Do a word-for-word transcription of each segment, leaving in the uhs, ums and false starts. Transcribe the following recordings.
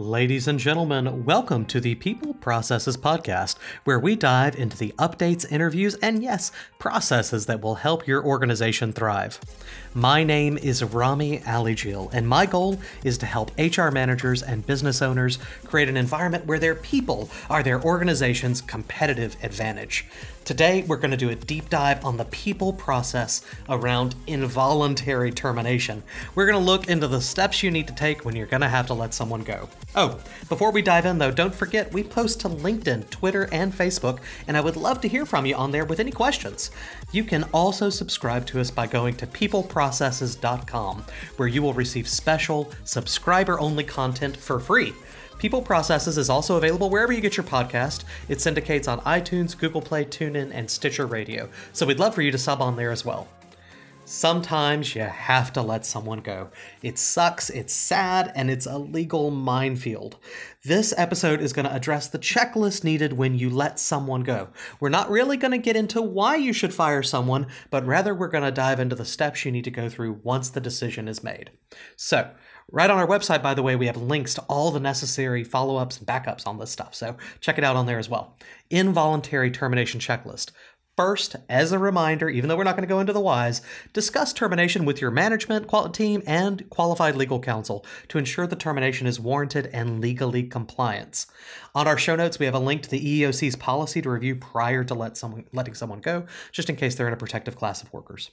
Ladies and gentlemen, welcome to the People Processes Podcast, where we dive into the updates, interviews, and yes, processes that will help your organization thrive. My name is Rami Alijil, and my goal is to help H R managers and business owners create an environment where their people are their organization's competitive advantage. Today, we're going to do a deep dive on the people process around involuntary termination. We're going to look into the steps you need to take when you're going to have to let someone go. Oh, before we dive in, though, don't forget we post to LinkedIn, Twitter, and Facebook, and I would love to hear from you on there with any questions. You can also subscribe to us by going to people processes dot com, where you will receive special subscriber-only content for free. People Processes is also available wherever you get your podcast. It syndicates on iTunes, Google Play, TuneIn, and Stitcher Radio. So we'd love for you to sub on there as well. Sometimes you have to let someone go. It sucks, it's sad, and it's a legal minefield. This episode is going to address the checklist needed when you let someone go. We're not really going to get into why you should fire someone, but rather we're going to dive into the steps you need to go through once the decision is made. So, right on our website, by the way, we have links to all the necessary follow-ups and backups on this stuff, so check it out on there as well. Involuntary termination checklist. First, as a reminder, even though we're not going to go into the whys, discuss termination with your management team and qualified legal counsel to ensure the termination is warranted and legally compliant. On our show notes, we have a link to the E E O C's policy to review prior to let someone, letting someone go, just in case they're in a protective class of workers.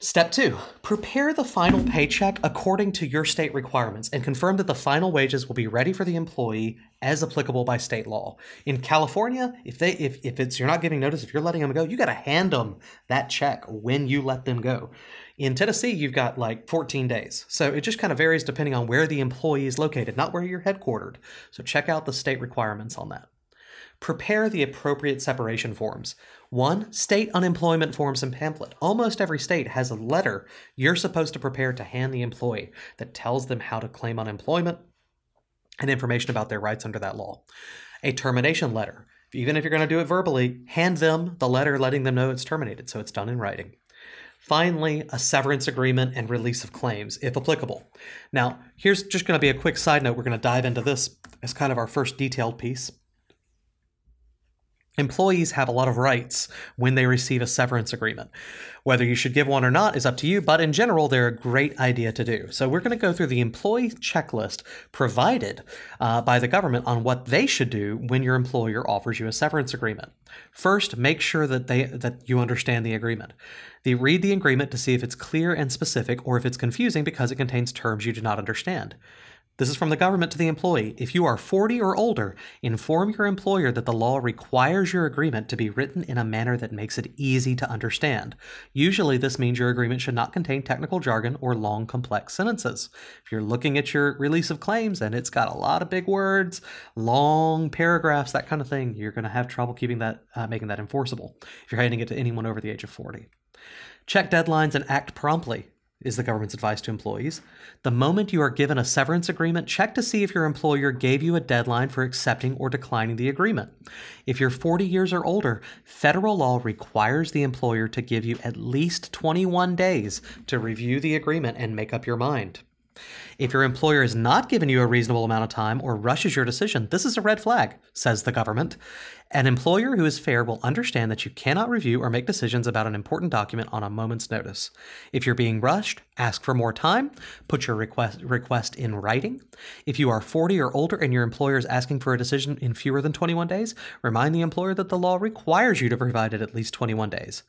Step two, prepare the final paycheck according to your state requirements and confirm that the final wages will be ready for the employee as applicable by state law. In California, if they if, if it's you're not giving notice, if you're letting them go, you got to hand them that check when you let them go. In Tennessee, you've got like fourteen days. So it just kind of varies depending on where the employee is located, not where you're headquartered. So check out the state requirements on that. Prepare the appropriate separation forms. One, state unemployment forms and pamphlet. Almost every state has a letter you're supposed to prepare to hand the employee that tells them how to claim unemployment and information about their rights under that law. A termination letter. Even if you're going to do it verbally, hand them the letter letting them know it's terminated, so it's done in writing. Finally, a severance agreement and release of claims, if applicable. Now, here's just going to be a quick side note. We're going to dive into this as kind of our first detailed piece. Employees have a lot of rights when they receive a severance agreement. Whether you should give one or not is up to you, but in general, they're a great idea to do. So we're going to go through the employee checklist provided uh, by the government on what they should do when your employer offers you a severance agreement. First, make sure that they that you understand the agreement. They read the agreement to see if it's clear and specific or if it's confusing because it contains terms you do not understand. This is from the government to the employee. If you are forty or older, inform your employer that the law requires your agreement to be written in a manner that makes it easy to understand. Usually, this means your agreement should not contain technical jargon or long, complex sentences. If you're looking at your release of claims and it's got a lot of big words, long paragraphs, that kind of thing, you're going to have trouble keeping that, uh, making that enforceable if you're handing it to anyone over the age of forty. Check deadlines and act promptly is the government's advice to employees. The moment you are given a severance agreement, check to see if your employer gave you a deadline for accepting or declining the agreement. If you're forty years or older, federal law requires the employer to give you at least twenty-one days to review the agreement and make up your mind. If your employer has not given you a reasonable amount of time or rushes your decision, this is a red flag, says the government. An employer who is fair will understand that you cannot review or make decisions about an important document on a moment's notice. If you're being rushed, ask for more time. Put your request request in writing. If you are forty or older and your employer is asking for a decision in fewer than twenty-one days, remind the employer that the law requires you to provide it at least twenty-one days.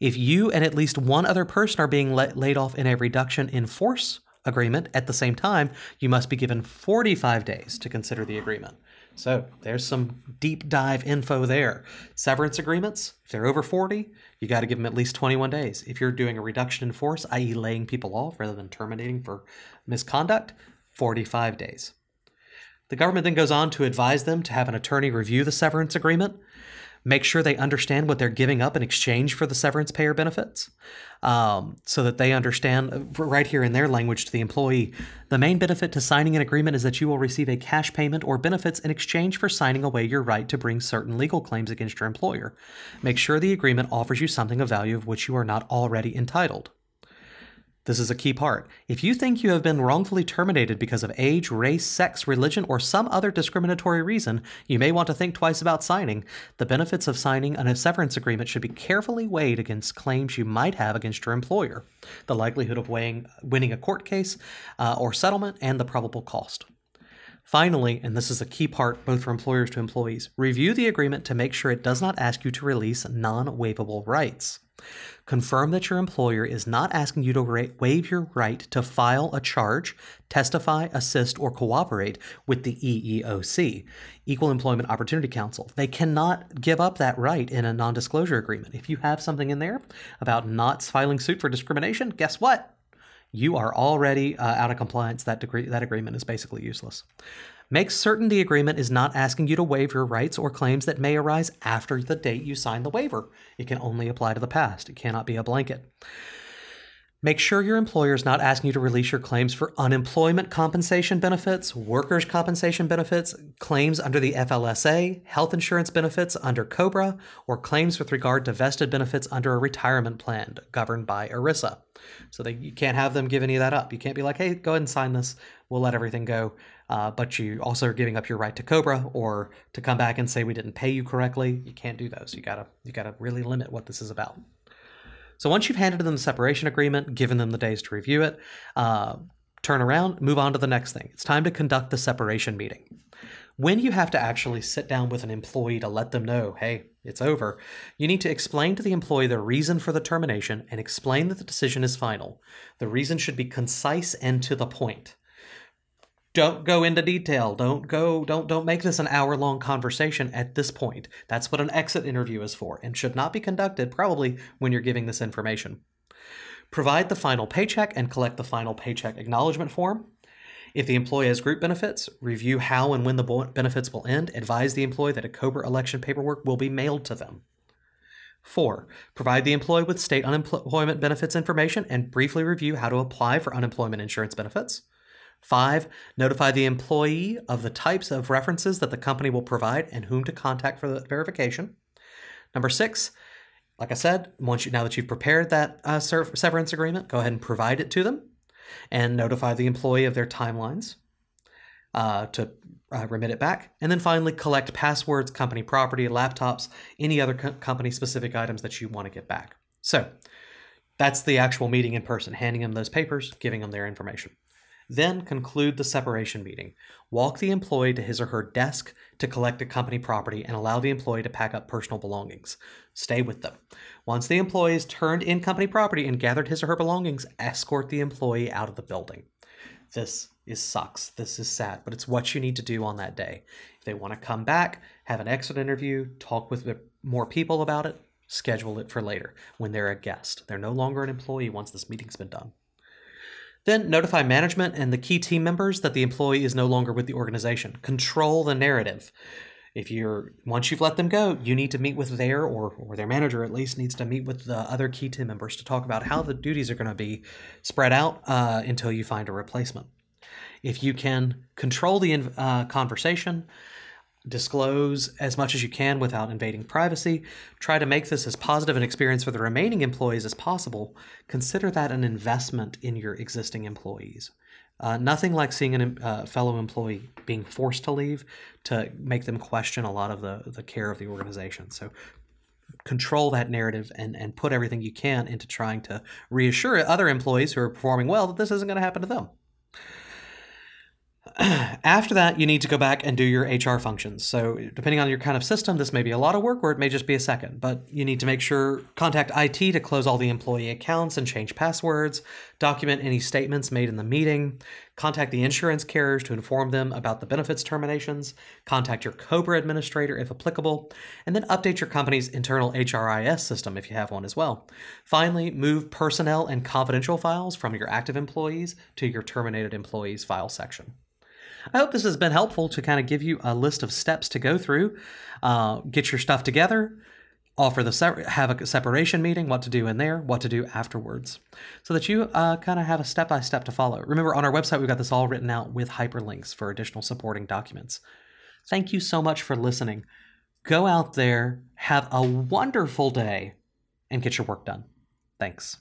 If you and at least one other person are being la- laid off in a reduction in force agreement at the same time, you must be given forty-five days to consider the agreement. So there's some deep dive info there. Severance agreements, if they're over forty, you got to give them at least twenty-one days. If you're doing a reduction in force, that is laying people off rather than terminating for misconduct, forty-five days. The government then goes on to advise them to have an attorney review the severance agreement. Make sure they understand what they're giving up in exchange for the severance pay or benefits um, so that they understand right here in their language to the employee. The main benefit to signing an agreement is that you will receive a cash payment or benefits in exchange for signing away your right to bring certain legal claims against your employer. Make sure the agreement offers you something of value of which you are not already entitled. This is a key part. If you think you have been wrongfully terminated because of age, race, sex, religion, or some other discriminatory reason, you may want to think twice about signing. The benefits of signing a severance agreement should be carefully weighed against claims you might have against your employer, the likelihood of weighing, winning a court case uh, or settlement, and the probable cost. Finally, and this is a key part both for employers to employees, review the agreement to make sure it does not ask you to release non-waivable rights. Confirm that your employer is not asking you to ra- waive your right to file a charge, testify, assist, or cooperate with the E E O C, Equal Employment Opportunity Council. They cannot give up that right in a non-disclosure agreement. If you have something in there about not filing suit for discrimination, guess what? You are already uh, out of compliance. That degree, that agreement is basically useless. Make certain the agreement is not asking you to waive your rights or claims that may arise after the date you sign the waiver. It can only apply to the past. It cannot be a blanket. Make sure your employer is not asking you to release your claims for unemployment compensation benefits, workers' compensation benefits, claims under the F L S A, health insurance benefits under COBRA, or claims with regard to vested benefits under a retirement plan governed by ERISA. So they, you can't have them give any of that up. You can't be like, hey, go ahead and sign this. We'll let everything go. Uh, but you also are giving up your right to COBRA or to come back and say we didn't pay you correctly. You can't do those. You gotta, you gotta really limit what this is about. So once you've handed them the separation agreement, given them the days to review it, uh, turn around, move on to the next thing. It's time to conduct the separation meeting. When you have to actually sit down with an employee to let them know, hey, it's over, you need to explain to the employee the reason for the termination and explain that the decision is final. The reason should be concise and to the point. Don't go into detail. Don't go, don't, don't make this an hour-long conversation at this point. That's what an exit interview is for and should not be conducted probably when you're giving this information. Provide the final paycheck and collect the final paycheck acknowledgement form. If the employee has group benefits, review how and when the benefits will end. Advise the employee that a COBRA election paperwork will be mailed to them. Four, provide the employee with state unemployment benefits information and briefly review how to apply for unemployment insurance benefits. Five, notify the employee of the types of references that the company will provide and whom to contact for the verification. Number six, like I said, once you, now that you've prepared that uh, severance agreement, go ahead and provide it to them and notify the employee of their timelines uh, to uh, remit it back. And then finally, collect passwords, company property, laptops, any other co- company-specific items that you want to get back. So that's the actual meeting in person, handing them those papers, giving them their information. Then conclude the separation meeting. Walk the employee to his or her desk to collect the company property and allow the employee to pack up personal belongings. Stay with them. Once the employee has turned in company property and gathered his or her belongings, escort the employee out of the building. This is sucks. This is sad, but it's what you need to do on that day. If they want to come back, have an exit interview, talk with more people about it, schedule it for later when they're a guest. They're no longer an employee once this meeting's been done. Then notify management and the key team members that the employee is no longer with the organization. Control the narrative. If you're once you've let them go, you need to meet with their or, or their manager at least needs to meet with the other key team members to talk about how the duties are going to be spread out uh, until you find a replacement. If you can control the uh, conversation, disclose as much as you can without invading privacy. Try to make this as positive an experience for the remaining employees as possible. Consider that an investment in your existing employees. Uh, nothing like seeing a uh, fellow employee being forced to leave to make them question a lot of the, the care of the organization. So control that narrative and, and put everything you can into trying to reassure other employees who are performing well that this isn't going to happen to them. After that, you need to go back and do your H R functions. So depending on your kind of system, this may be a lot of work or it may just be a second, but you need to make sure, contact I T to close all the employee accounts and change passwords, document any statements made in the meeting, contact the insurance carriers to inform them about the benefits terminations, contact your COBRA administrator if applicable, and then update your company's internal H R I S system if you have one as well. Finally, move personnel and confidential files from your active employees to your terminated employees file section. I hope this has been helpful to kind of give you a list of steps to go through, uh, get your stuff together, offer the se- have a separation meeting, what to do in there, what to do afterwards, so that you uh, kind of have a step-by-step to follow. Remember, on our website, we've got this all written out with hyperlinks for additional supporting documents. Thank you so much for listening. Go out there, have a wonderful day, and get your work done. Thanks.